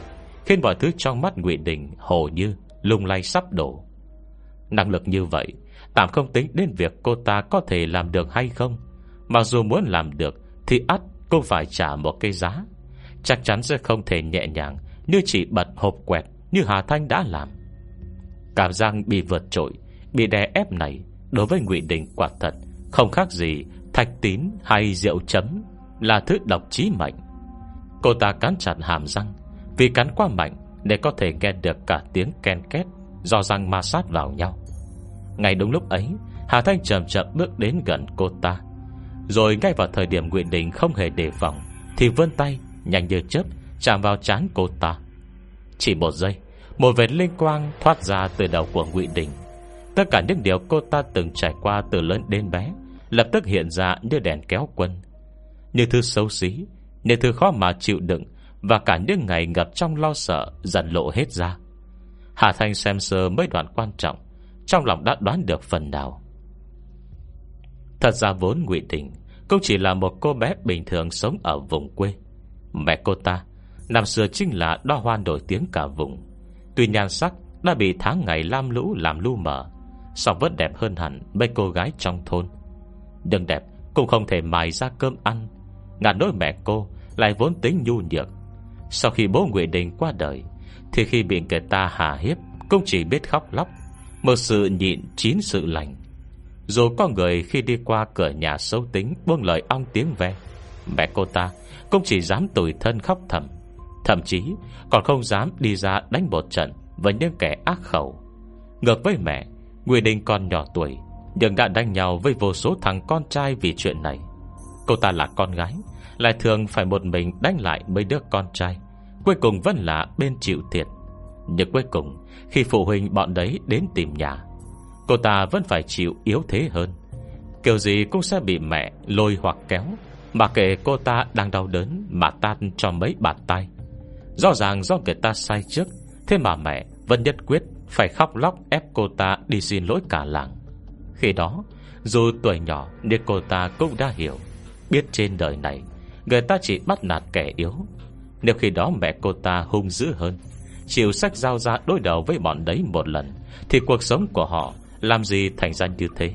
khiến mọi thứ trong mắt Ngụy Đình hồ như lung lay sắp đổ. Năng lực như vậy, tạm không tính đến việc cô ta có thể làm được hay không. Mặc dù muốn làm được thì ắt cô phải trả một cái giá. Chắc chắn sẽ không thể nhẹ nhàng như chỉ bật hộp quẹt như Hà Thanh đã làm. Cảm giác bị vượt trội, bị đè ép này đối với Ngụy Đình quả thật không khác gì thạch tín hay rượu chấm, là thứ độc chí mạnh. Cô ta cắn chặt hàm răng, vì cắn quá mạnh để có thể nghe được cả tiếng ken két do răng ma sát vào nhau. Ngay đúng lúc ấy, Hà Thanh chậm chậm bước đến gần cô ta, rồi ngay vào thời điểm Ngụy Đình không hề đề phòng thì vươn tay nhanh như chớp chạm vào trán cô ta. Chỉ một giây, một vệt linh quang thoát ra từ đầu của Ngụy Đình. Tất cả những điều cô ta từng trải qua từ lớn đến bé lập tức hiện ra như đèn kéo quân. Như thứ xấu xí, như thứ khó mà chịu đựng, và cả những ngày ngập trong lo sợ dần lộ hết ra. Hà Thanh xem sơ mấy đoạn quan trọng, trong lòng đã đoán được phần nào. Thật ra vốn Ngụy Đình cũng chỉ là một cô bé bình thường sống ở vùng quê. Mẹ cô ta năm xưa chính là đóa hoa nổi tiếng cả vùng, tuy nhan sắc đã bị tháng ngày lam lũ làm lu mờ, song vẫn đẹp hơn hẳn mấy cô gái trong thôn. Nhưng đẹp cũng không thể mài ra cơm ăn. Ngàn nỗi mẹ cô lại vốn tính nhu nhược, sau khi bố Ngụy Đình qua đời thì khi bị người ta hà hiếp cũng chỉ biết khóc lóc. Một sự nhịn chín sự lành. Dù có người khi đi qua cửa nhà xấu tính buông lời ong tiếng ve, mẹ cô ta cũng chỉ dám tủi thân khóc thầm, thậm chí còn không dám đi ra đánh một trận với những kẻ ác khẩu. Ngược với mẹ, Ngụy Đình còn nhỏ tuổi nhưng đã đánh nhau với vô số thằng con trai vì chuyện này. Cô ta là con gái, lại thường phải một mình đánh lại mấy đứa con trai, cuối cùng vẫn là bên chịu thiệt. Nhưng cuối cùng, khi phụ huynh bọn đấy đến tìm nhà, cô ta vẫn phải chịu yếu thế hơn, kiểu gì cũng sẽ bị mẹ lôi hoặc kéo. Mà kệ cô ta đang đau đớn mà tát cho mấy bàn tay. Rõ ràng do người ta sai trước, thế mà mẹ vẫn nhất quyết phải khóc lóc ép cô ta đi xin lỗi cả làng. Khi đó, dù tuổi nhỏ nhưng cô ta cũng đã hiểu, biết trên đời này người ta chỉ bắt nạt kẻ yếu. Nếu khi đó mẹ cô ta hung dữ hơn, chịu xách dao ra đối đầu với bọn đấy một lần, thì cuộc sống của họ làm gì thành ra như thế.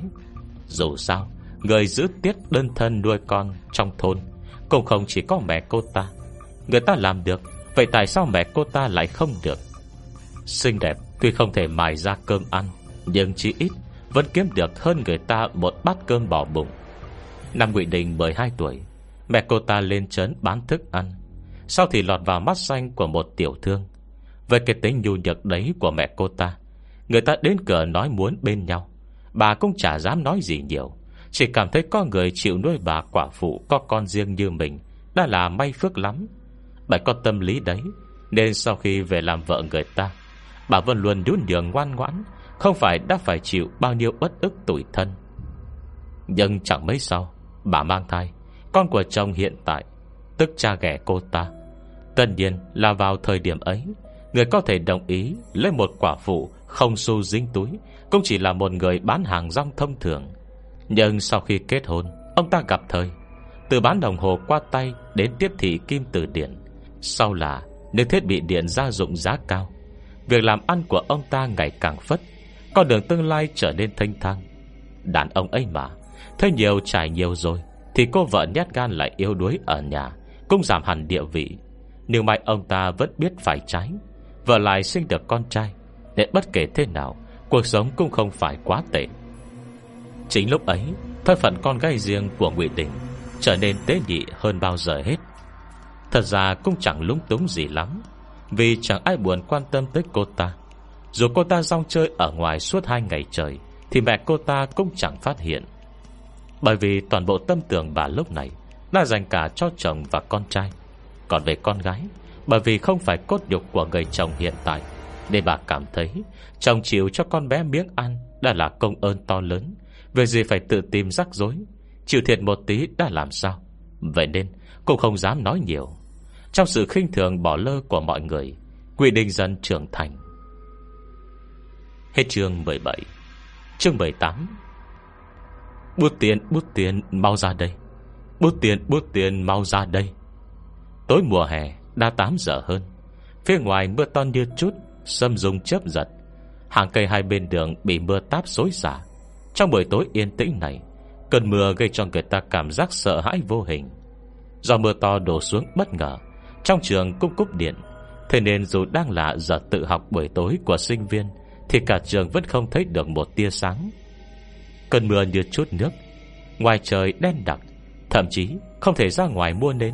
Dù sao, người giữ tiết đơn thân nuôi con trong thôn cũng không chỉ có mẹ cô ta. Người ta làm được, vậy tại sao mẹ cô ta lại không được? Xinh đẹp tuy không thể mài ra cơm ăn, nhưng chí ít vẫn kiếm được hơn người ta một bát cơm bỏ bụng. Năm Ngụy Đình mười hai tuổi, mẹ cô ta lên trấn bán thức ăn, sau thì lọt vào mắt xanh của một tiểu thương. Về cái tính nhu nhược đấy của mẹ cô ta, người ta đến cửa nói muốn bên nhau, bà cũng chả dám nói gì nhiều, chỉ cảm thấy có người chịu nuôi bà quả phụ có con riêng như mình đã là may phước lắm. Bà có tâm lý đấy, nên sau khi về làm vợ người ta, bà vẫn luôn nhún nhường ngoan ngoãn, không phải đã phải chịu bao nhiêu uất ức tủi thân. Nhưng chẳng mấy sau, bà mang thai. Con của chồng hiện tại, tức cha ghẻ cô ta, tất nhiên là vào thời điểm ấy, người có thể đồng ý lấy một quả phụ không xu dính túi cũng chỉ là một người bán hàng rong thông thường. Nhưng sau khi kết hôn, ông ta gặp thời, từ bán đồng hồ qua tay đến tiếp thị kim từ điển, sau là những thiết bị điện gia dụng giá cao. Việc làm ăn của ông ta ngày càng phất, con đường tương lai trở nên thênh thang. Đàn ông ấy mà, thấy nhiều trải nhiều rồi thì cô vợ nhát gan lại yếu đuối ở nhà cũng giảm hẳn địa vị. Nhưng mai ông ta vẫn biết phải trái, vợ lại sinh được con trai, nên bất kể thế nào cuộc sống cũng không phải quá tệ. Chính lúc ấy, thân phận con gái riêng của Ngụy Đình trở nên tế nhị hơn bao giờ hết. Thật ra cũng chẳng lúng túng gì lắm, vì chẳng ai buồn quan tâm tới cô ta. Dù cô ta rong chơi ở ngoài suốt hai ngày trời thì mẹ cô ta cũng chẳng phát hiện, bởi vì toàn bộ tâm tưởng bà lúc này đã dành cả cho chồng và con trai. Còn về con gái, bởi vì không phải cốt nhục của người chồng hiện tại, nên bà cảm thấy chồng chịu cho con bé miếng ăn đã là công ơn to lớn, việc gì phải tự tìm rắc rối. Chịu thiệt một tí đã làm sao, vậy nên cũng không dám nói nhiều. Trong sự khinh thường bỏ lơ của mọi người, Quy Định dần trưởng thành. Hết chương mười bảy. Chương mười tám. Bút tiền, bút tiền, mau ra đây. Bút tiền, bút tiền, mau ra đây. Tối mùa hè đã tám giờ hơn. Phía ngoài mưa to như chút, sâm rung chớp giật. Hàng cây hai bên đường bị mưa táp xối xả. Trong buổi tối yên tĩnh này, cơn mưa gây cho người ta cảm giác sợ hãi vô hình. Do mưa to đổ xuống bất ngờ, trong trường cũng cúp điện, thế nên dù đang là giờ tự học buổi tối của sinh viên thì cả trường vẫn không thấy được một tia sáng. Cơn mưa như chút nước, ngoài trời đen đặc, thậm chí không thể ra ngoài mua nến.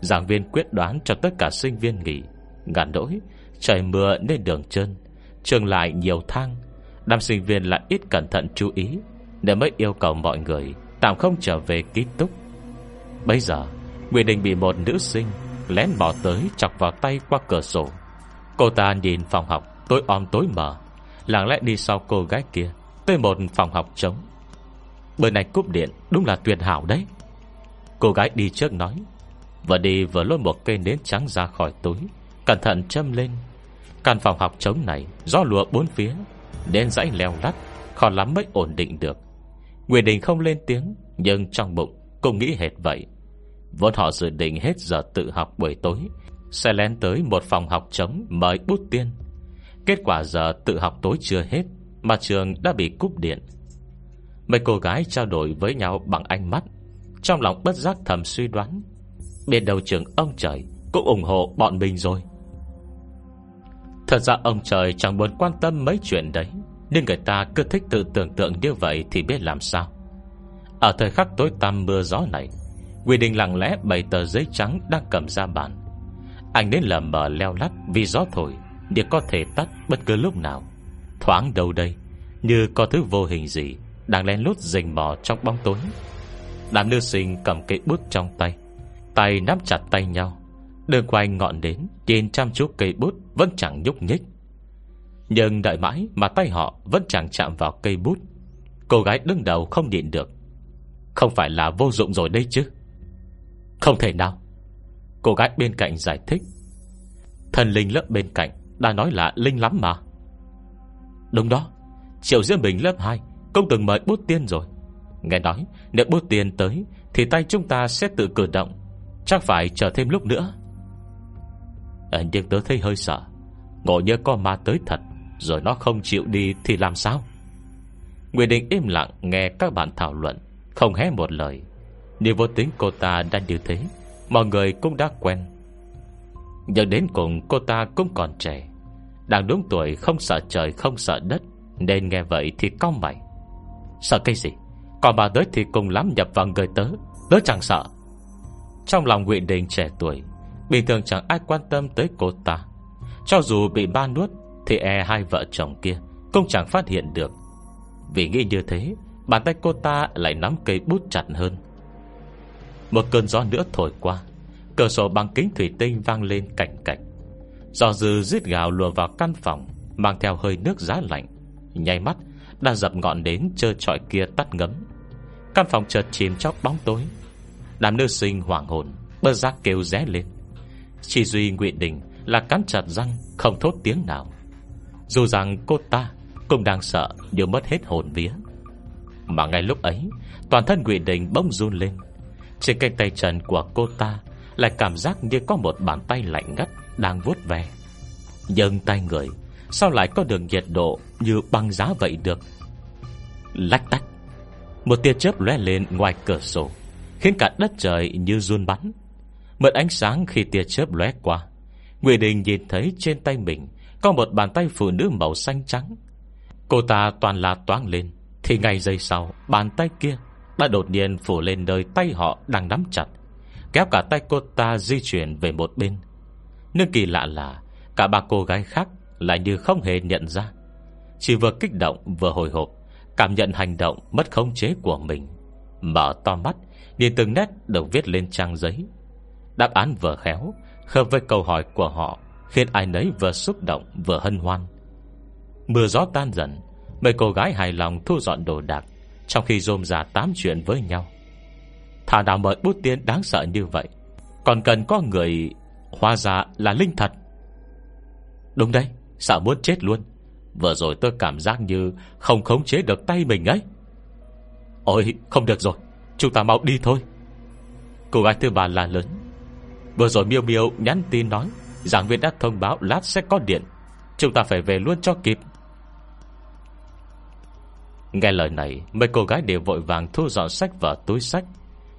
Giảng viên quyết đoán cho tất cả sinh viên nghỉ. Ngàn nỗi trời mưa nên đường trơn, trường lại nhiều thang, đám sinh viên lại ít cẩn thận chú ý, để mới yêu cầu mọi người tạm không trở về ký túc. Bây giờ Ngụy Đình bị một nữ sinh lén bỏ tới chọc vào tay qua cửa sổ. Cô ta nhìn phòng học tối om tối mờ, lặng lẽ đi sau cô gái kia tới một phòng học trống. Bữa nay cúp điện đúng là tuyệt hảo đấy, cô gái đi trước nói, vừa đi vừa lôi một cây nến trắng ra khỏi túi, cẩn thận châm lên. Căn phòng học trống này gió lùa bốn phía, nến dãy leo lắt, khó lắm mới ổn định được. Ngụy Đình không lên tiếng, nhưng trong bụng cũng nghĩ hệt vậy. Vốn họ dự định hết giờ tự học buổi tối sẽ lén tới một phòng học trống mời bút tiên. Kết quả giờ tự học tối chưa hết mà trường đã bị cúp điện. Mấy cô gái trao đổi với nhau bằng ánh mắt, trong lòng bất giác thầm suy đoán, biết đâu trường ông trời cũng ủng hộ bọn mình rồi. Thật ra ông trời chẳng buồn quan tâm mấy chuyện đấy, nhưng người ta cứ thích tự tưởng tượng như vậy thì biết làm sao. Ở thời khắc tối tăm mưa gió này, Quy Định lặng lẽ bày tờ giấy trắng đang cầm ra bàn. Anh đến lờ mờ leo lắt vì gió thổi, để có thể tắt bất cứ lúc nào. Thoáng đâu đây, như có thứ vô hình gì đang lén lút rình mò trong bóng tối. Đám nữ sinh cầm cây bút trong tay, tay nắm chặt tay nhau, đường quanh ngọn đến nhìn chăm chú cây bút vẫn chẳng nhúc nhích. Nhưng đợi mãi mà tay họ vẫn chẳng chạm vào cây bút. Cô gái đứng đầu không nhịn được, không phải là vô dụng rồi đây chứ? Không thể nào, cô gái bên cạnh giải thích. Thần linh lớp bên cạnh đã nói là linh lắm mà. Đúng đó, Triệu Diễm Bình lớp hai cũng từng mời bút tiên rồi. Nghe nói nếu bút tiên tới thì tay chúng ta sẽ tự cử động, chắc phải chờ thêm lúc nữa. À, nhưng tớ thấy hơi sợ, ngộ nhớ có ma tới thật rồi nó không chịu đi thì làm sao? Ngụy Đình im lặng nghe các bạn thảo luận, không hé một lời. Nếu vô tính cô ta đã như thế, mọi người cũng đã quen. Nhưng đến cùng cô ta cũng còn trẻ, đang đúng tuổi không sợ trời không sợ đất, nên nghe vậy thì cau mày. Sợ cái gì? Còn bà tới thì cùng lắm nhập vào người tớ, tớ chẳng sợ. Trong lòng Ngụy Đình trẻ tuổi, bình thường chẳng ai quan tâm tới cô ta, cho dù bị ba nuốt thì e hai vợ chồng kia cũng chẳng phát hiện được. Vì nghĩ như thế, bàn tay cô ta lại nắm cây bút chặt hơn. Một cơn gió nữa thổi qua, cửa sổ bằng kính thủy tinh vang lên cạnh cạnh. Gió dư rít gào lùa vào căn phòng, mang theo hơi nước giá lạnh. nháy mắt đã dập ngọn nến trơ trọi kia tắt ngấm. Căn phòng chợt chìm trong bóng tối. Đám nữ sinh hoảng hồn, bất giác kêu ré lên. Chỉ duy Nguyễn Đình là cắn chặt răng không thốt tiếng nào, dù rằng cô ta cũng đang sợ như mất hết hồn vía. Mà ngay lúc ấy, toàn thân Nguyễn Đình bỗng run lên. Trên cánh tay trần của cô ta lại cảm giác như có một bàn tay lạnh ngắt đang vuốt ve. Nhưng tay người sao lại có được nhiệt độ như băng giá vậy được? Lách tách, một tia chớp lóe lên ngoài cửa sổ, khiến cả đất trời như run bắn. Mượn ánh sáng khi tia chớp lóe qua, Nguyễn Đình nhìn thấy trên tay mình có một bàn tay phụ nữ màu xanh trắng. Cô ta toàn là toáng lên, thì ngay giây sau bàn tay kia đã đột nhiên phủ lên nơi tay họ đang nắm chặt, kéo cả tay cô ta di chuyển về một bên. Nhưng kỳ lạ là cả ba cô gái khác lại như không hề nhận ra, chỉ vừa kích động vừa hồi hộp, cảm nhận hành động mất khống chế của mình, mở to mắt nhìn từng nét được viết lên trang giấy. Đáp án vừa khéo hợp với câu hỏi của họ, khiến ai nấy vừa xúc động vừa hân hoan. Mưa gió tan dần, mấy cô gái hài lòng thu dọn đồ đạc, trong khi rôm rả tám chuyện với nhau. Thảo nào mời bút tiên đáng sợ như vậy, còn cần có người hóa ra là Linh thật. Đúng đấy, sợ muốn chết luôn. Vừa rồi tôi cảm giác như không khống chế được tay mình ấy. Ôi không được rồi, chúng ta mau đi thôi. Cô gái thứ ba la lớn. Vừa rồi Miêu Miêu nhắn tin nói giảng viên đã thông báo lát sẽ có điện, chúng ta phải về luôn cho kịp. Nghe lời này, mấy cô gái đều vội vàng thu dọn sách và túi sách.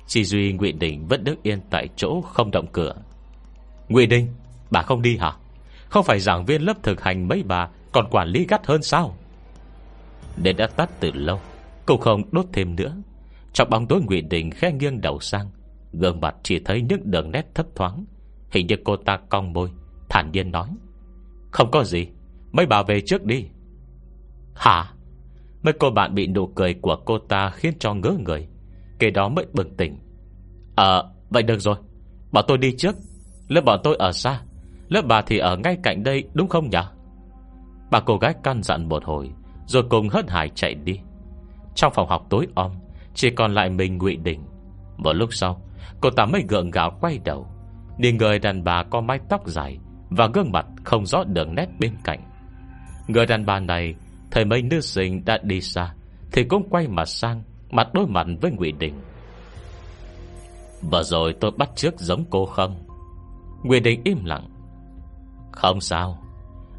Chỉ duy Nguyễn Đình vẫn đứng yên tại chỗ không động cửa. Nguyễn Đình, bà không đi hả? Không phải giảng viên lớp thực hành mấy bà còn quản lý gắt hơn sao? Đèn đã tắt từ lâu, cũng không đốt thêm nữa. Trong bóng tối, Nguyễn Đình khẽ nghiêng đầu sang, gương mặt chỉ thấy những đường nét thấp thoáng. Hình như cô ta cong môi, thản nhiên nói: Không có gì, mấy bà về trước đi. Hả? Mấy cô bạn bị nụ cười của cô ta khiến cho ngớ người, kể đó mới bừng tỉnh. Ờ, à, vậy được rồi, bọn tôi đi trước. Lớp bọn tôi ở xa, lớp bà thì ở ngay cạnh đây đúng không nhỉ? Bà cô gái căn dặn một hồi, rồi cùng hớt hải chạy đi. Trong phòng học tối om, chỉ còn lại mình Nguyễn Đình. Một lúc sau, cô ta mới gượng gạo quay đầu, nhìn người đàn bà có mái tóc dài và gương mặt không rõ đường nét bên cạnh. Người đàn bà này thấy mấy nữ sinh đã đi xa thì cũng quay mặt sang, mặt đối mặt với Nguyễn Đình. Vừa rồi tôi bắt chước giống cô không? Nguyễn Đình im lặng. Không sao.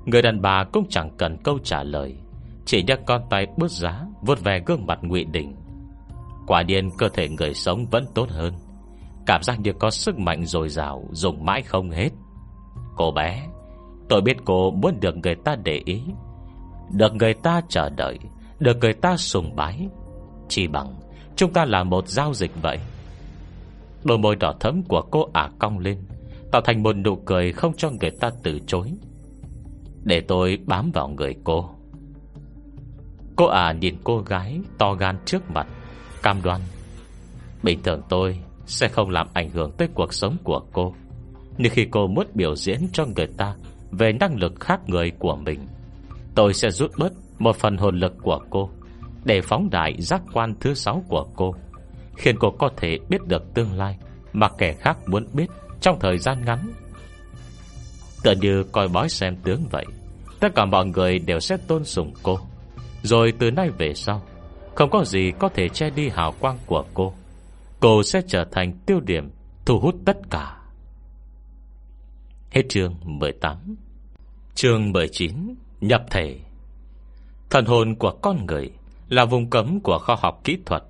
Người đàn bà cũng chẳng cần câu trả lời, chỉ nhấc con tay bứt giá vuốt về gương mặt Nguyễn Đình. Quả nhiên cơ thể người sống vẫn tốt hơn, cảm giác như có sức mạnh dồi dào dùng mãi không hết. Cô bé, tôi biết cô muốn được người ta để ý, được người ta chờ đợi, được người ta sùng bái. Chỉ bằng chúng ta là một giao dịch vậy. Đôi môi đỏ thẫm của cô ả cong lên, tạo thành một nụ cười không cho người ta từ chối. Để tôi bám vào người cô. Cô ả nhìn cô gái to gan trước mặt, cam đoan: Bình thường tôi sẽ không làm ảnh hưởng tới cuộc sống của cô, nhưng khi cô muốn biểu diễn cho người ta về năng lực khác người của mình, tôi sẽ rút bớt một phần hồn lực của cô để phóng đại giác quan thứ sáu của cô, khiến cô có thể biết được tương lai mà kẻ khác muốn biết trong thời gian ngắn. Tựa như coi bói xem tướng vậy, tất cả mọi người đều sẽ tôn sùng cô. Rồi từ nay về sau, không có gì có thể che đi hào quang của cô. Cô sẽ trở thành tiêu điểm thu hút tất cả. Hết chương mười tám. Chương mười chín. Nhập thể. Thần hồn của con người là vùng cấm của khoa học kỹ thuật,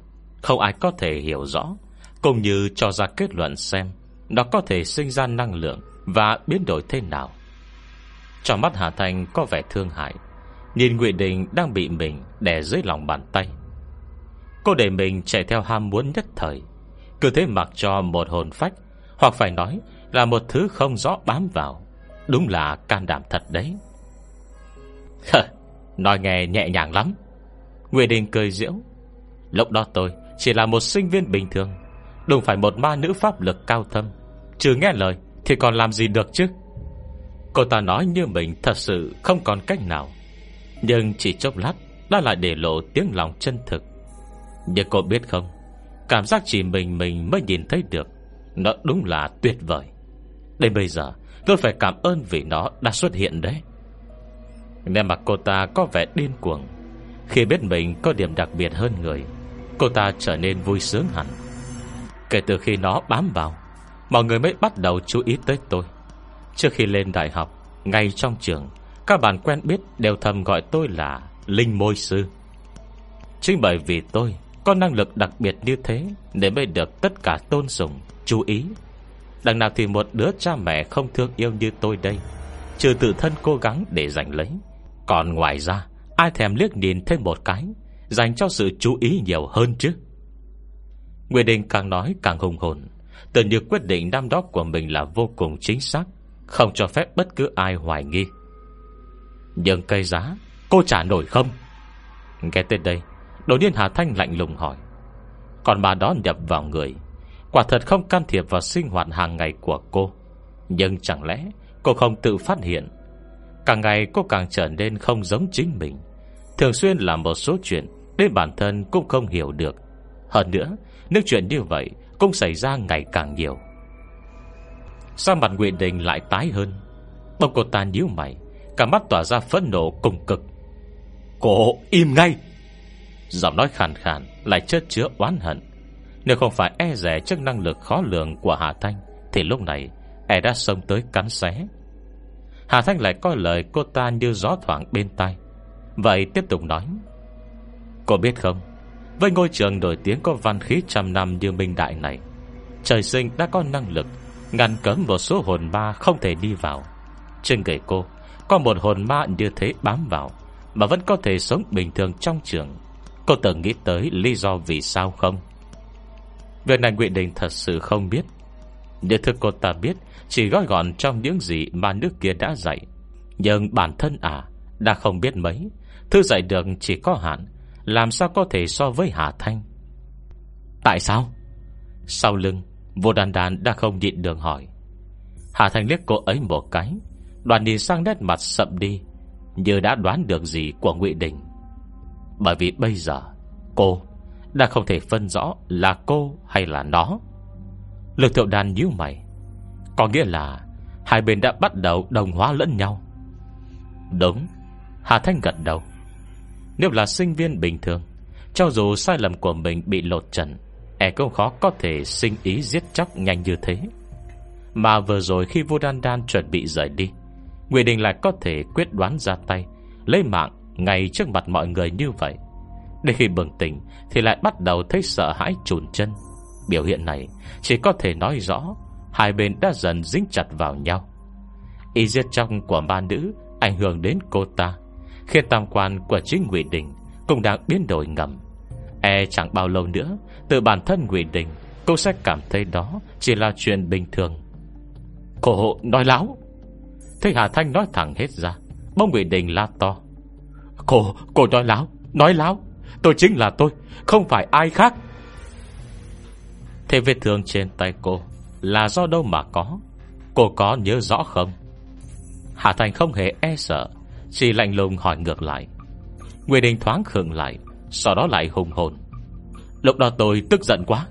không ai có thể hiểu rõ cũng như cho ra kết luận xem nó có thể sinh ra năng lượng và biến đổi thế nào. Trong mắt Hà Thành có vẻ thương hại, nhìn Nguyễn Đình đang bị mình đè dưới lòng bàn tay. Cô để mình chạy theo ham muốn nhất thời, cứ thế mặc cho một hồn phách, hoặc phải nói là một thứ không rõ bám vào. Đúng là can đảm thật đấy. Nói nghe nhẹ nhàng lắm. Nguyễn Đình cười giễu. Lúc đó tôi chỉ là một sinh viên bình thường, đừng phải một ma nữ pháp lực cao thâm, chứ nghe lời thì còn làm gì được chứ. Cô ta nói như mình thật sự không còn cách nào. Nhưng chỉ chốc lát, đã lại để lộ tiếng lòng chân thực. Nhưng cô biết không, cảm giác chỉ mình mình mới nhìn thấy được, nó đúng là tuyệt vời. Đến bây giờ tôi phải cảm ơn vì nó đã xuất hiện đấy. Nét mặt cô ta có vẻ điên cuồng. Khi biết mình có điểm đặc biệt hơn người, cô ta trở nên vui sướng hẳn. Kể từ khi nó bám vào, mọi người mới bắt đầu chú ý tới tôi. Trước khi lên đại học, ngay trong trường, các bạn quen biết đều thầm gọi tôi là Linh Môi Sư. Chính bởi vì tôi có năng lực đặc biệt như thế nên mới được tất cả tôn sùng, chú ý. Đằng nào thì một đứa cha mẹ không thương yêu như tôi đây, trừ tự thân cố gắng để giành lấy, còn ngoài ra ai thèm liếc nhìn thêm một cái, dành cho sự chú ý nhiều hơn chứ. Nguyễn Đình càng nói càng hùng hồn, tự như quyết định năm đó của mình là vô cùng chính xác, không cho phép bất cứ ai hoài nghi. Nhưng cây giá cô trả nổi không? Nghe tới đây, đột nhiên Hà Thanh lạnh lùng hỏi. Còn bà đó nhập vào người, quả thật không can thiệp vào sinh hoạt hàng ngày của cô. Nhưng chẳng lẽ cô không tự phát hiện? Càng ngày cô càng trở nên không giống chính mình, thường xuyên làm một số chuyện đến bản thân cũng không hiểu được. Hơn nữa, những chuyện như vậy cũng xảy ra ngày càng nhiều. Sao mặt Nguyễn Đình lại tái hơn? Bỗng cô ta nhíu mày, cả mắt tỏa ra phẫn nộ cùng cực. Cô im ngay! Giọng nói khàn khàn lại chất chứa oán hận. Nếu không phải e dè trước năng lực khó lường của Hà Thanh thì lúc này e đã xông tới cắn xé. Hà Thanh lại coi lời cô ta như gió thoảng bên tai, vậy tiếp tục nói. Cô biết không, với ngôi trường nổi tiếng có văn khí trăm năm như Minh Đại này, trời sinh đã có năng lực ngăn cấm một số hồn ma không thể đi vào. Trên người cô có một hồn ma như thế bám vào mà vẫn có thể sống bình thường trong trường. Cô từng nghĩ tới lý do vì sao không? Việc này Nguyễn Đình thật sự không biết. Điều thực cô ta biết chỉ gói gọn trong những gì mà nước kia đã dạy. Nhưng bản thân à đã không biết mấy, thứ dạy được chỉ có hạn, làm sao có thể so với Hà Thanh. Tại sao? Sau lưng Vô Đan Đan đã không nhịn được hỏi. Hà Thanh liếc cô ấy một cái, đoàn nhìn sang nét mặt sậm đi, như đã đoán được gì của Nguyễn Đình. Bởi vì bây giờ cô đã không thể phân rõ là cô hay là nó. Lực Thiệu Đàn nhíu mày. Có nghĩa là hai bên đã bắt đầu đồng hóa lẫn nhau. Đúng. Hà Thanh gật đầu. Nếu là sinh viên bình thường, cho dù sai lầm của mình bị lột trần, e cũng khó có thể sinh ý giết chóc nhanh như thế. Mà vừa rồi khi Vô Đan Đan chuẩn bị rời đi, Nguyễn Đình lại có thể quyết đoán ra tay, lấy mạng ngay trước mặt mọi người như vậy. Đến khi bừng tỉnh thì lại bắt đầu thấy sợ hãi chùn chân. Biểu hiện này chỉ có thể nói rõ hai bên đã dần dính chặt vào nhau. Ý giết trong của ma nữ ảnh hưởng đến cô ta, khiến tam quan của chính Nguyễn Đình cũng đang biến đổi ngầm. E chẳng bao lâu nữa, từ bản thân Nguyễn Đình cô sẽ cảm thấy đó chỉ là chuyện bình thường. Cô hộ nói láo. Thấy Hà Thanh nói thẳng hết ra, bỗng Nguyễn Đình la to. Cô, cô nói láo, nói láo. Tôi chính là tôi, không phải ai khác. Thế vết thương trên tay cô là do đâu mà có? Cô có nhớ rõ không? Hà Thành không hề e sợ, chỉ lạnh lùng hỏi ngược lại. Nguyễn Đình thoáng khựng lại, sau đó lại hùng hồn. Lúc đó tôi tức giận quá,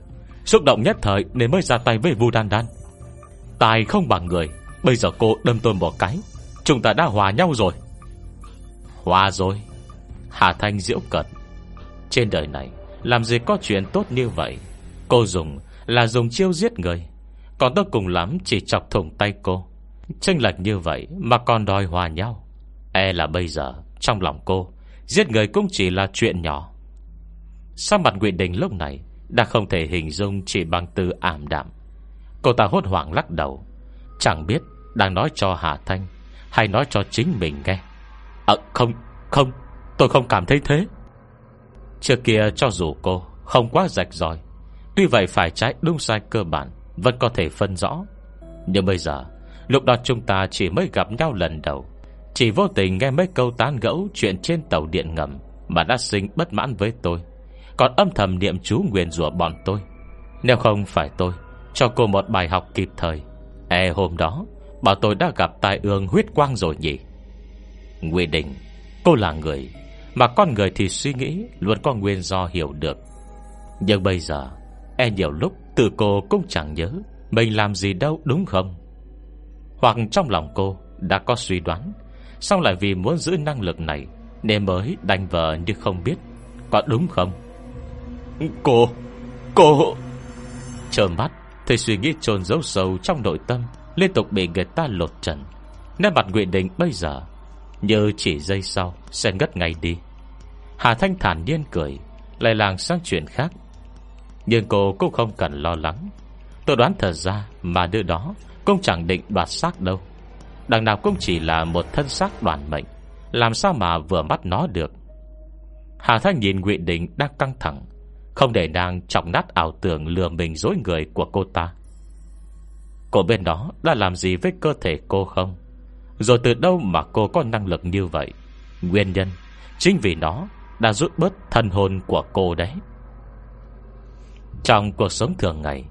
xúc động nhất thời nên mới ra tay với Vu Đan Đan. Tài không bằng người, bây giờ cô đâm tôi một cái, chúng ta đã hòa nhau rồi. Hòa rồi? Hà Thanh giễu cợt. Trên đời này làm gì có chuyện tốt như vậy. Cô dùng là dùng chiêu giết người, còn tôi cùng lắm chỉ chọc thủng tay cô. Chênh lệch như vậy mà còn đòi hòa nhau, e là bây giờ trong lòng cô giết người cũng chỉ là chuyện nhỏ. Sao mặt Nguyễn Đình lúc này đã không thể hình dung chỉ bằng từ ảm đạm. Cô ta hốt hoảng lắc đầu, chẳng biết đang nói cho Hà Thanh hay nói cho chính mình nghe. Ờ à, không, không, tôi không cảm thấy thế. Trước kia cho dù cô không quá rạch ròi, tuy vậy phải trái đúng sai cơ bản vẫn có thể phân rõ. Nhưng bây giờ, lúc đó chúng ta chỉ mới gặp nhau lần đầu, chỉ vô tình nghe mấy câu tán gẫu chuyện trên tàu điện ngầm mà đã sinh bất mãn với tôi, còn âm thầm niệm chú nguyền rủa bọn tôi. Nếu không phải tôi cho cô một bài học kịp thời, e hôm đó bảo tôi đã gặp tai ương huyết quang rồi nhỉ. Nguyễn Đình, cô là người, mà con người thì suy nghĩ luôn có nguyên do hiểu được. Nhưng bây giờ e nhiều lúc tự cô cũng chẳng nhớ mình làm gì đâu, đúng không? Hoặc trong lòng cô đã có suy đoán, xong lại vì muốn giữ năng lực này nên mới đánh vờ như không biết, có đúng không? Cô Cô Trơ mắt thấy suy nghĩ chôn giấu sâu trong nội tâm liên tục bị người ta lột trần, nên mặt Nguyễn Đình bây giờ như chỉ giây sau sẽ ngất ngay đi. Hà Thanh thản nhiên cười, lại làng sang chuyện khác. Nhưng cô cũng không cần lo lắng. Tôi đoán thật ra mà đứa đó cũng chẳng định đoạt xác đâu. Đằng nào cũng chỉ là một thân xác đoàn mệnh, làm sao mà vừa mắt nó được. Hà Thanh nhìn Nguyễn Đình đang căng thẳng, không để nàng chọc nát ảo tưởng lừa mình dối người của cô ta. Cô bên đó đã làm gì với cơ thể cô không? Rồi từ đâu mà cô có năng lực như vậy? Nguyên nhân chính vì nó đã rút bớt thân hồn của cô đấy. Trong cuộc sống thường ngày,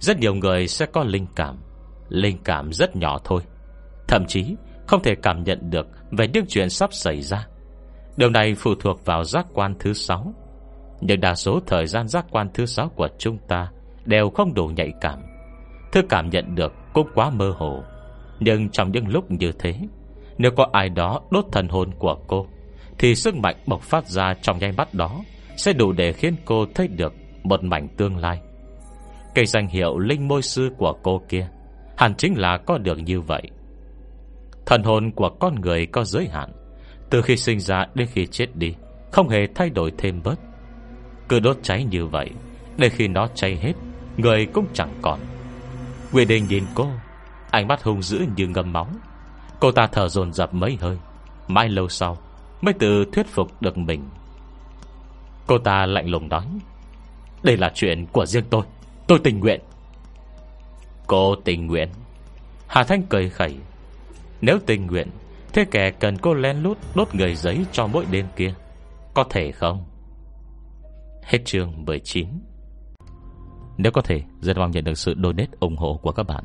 rất nhiều người sẽ có linh cảm. Linh cảm rất nhỏ thôi, thậm chí không thể cảm nhận được về những chuyện sắp xảy ra. Điều này phụ thuộc vào giác quan thứ sáu. Nhưng đa số thời gian giác quan thứ sáu của chúng ta đều không đủ nhạy cảm, thứ cảm nhận được cũng quá mơ hồ. Nhưng trong những lúc như thế, nếu có ai đó đốt thần hồn của cô, thì sức mạnh bộc phát ra trong nháy mắt đó sẽ đủ để khiến cô thấy được một mảnh tương lai. Cái danh hiệu linh môi sư của cô kia hẳn chính là có được như vậy. Thần hồn của con người có giới hạn, từ khi sinh ra đến khi chết đi, không hề thay đổi thêm bớt. Cứ đốt cháy như vậy để khi nó cháy hết, người cũng chẳng còn. Nguyễn Đình nhìn cô, ánh mắt hung dữ như ngâm máu. Cô ta thở dồn dập mấy hơi, mãi lâu sau mới tự thuyết phục được mình. Cô ta lạnh lùng nói: đây là chuyện của riêng tôi, tôi tình nguyện. Cô tình nguyện? Hà Thanh cười khẩy. Nếu tình nguyện, thế kẻ cần cô lén lút đốt người giấy cho mỗi đêm kia, có thể không? Hết chương mười chín. Nếu có thể, rất mong nhận được sự donate ủng hộ của các bạn.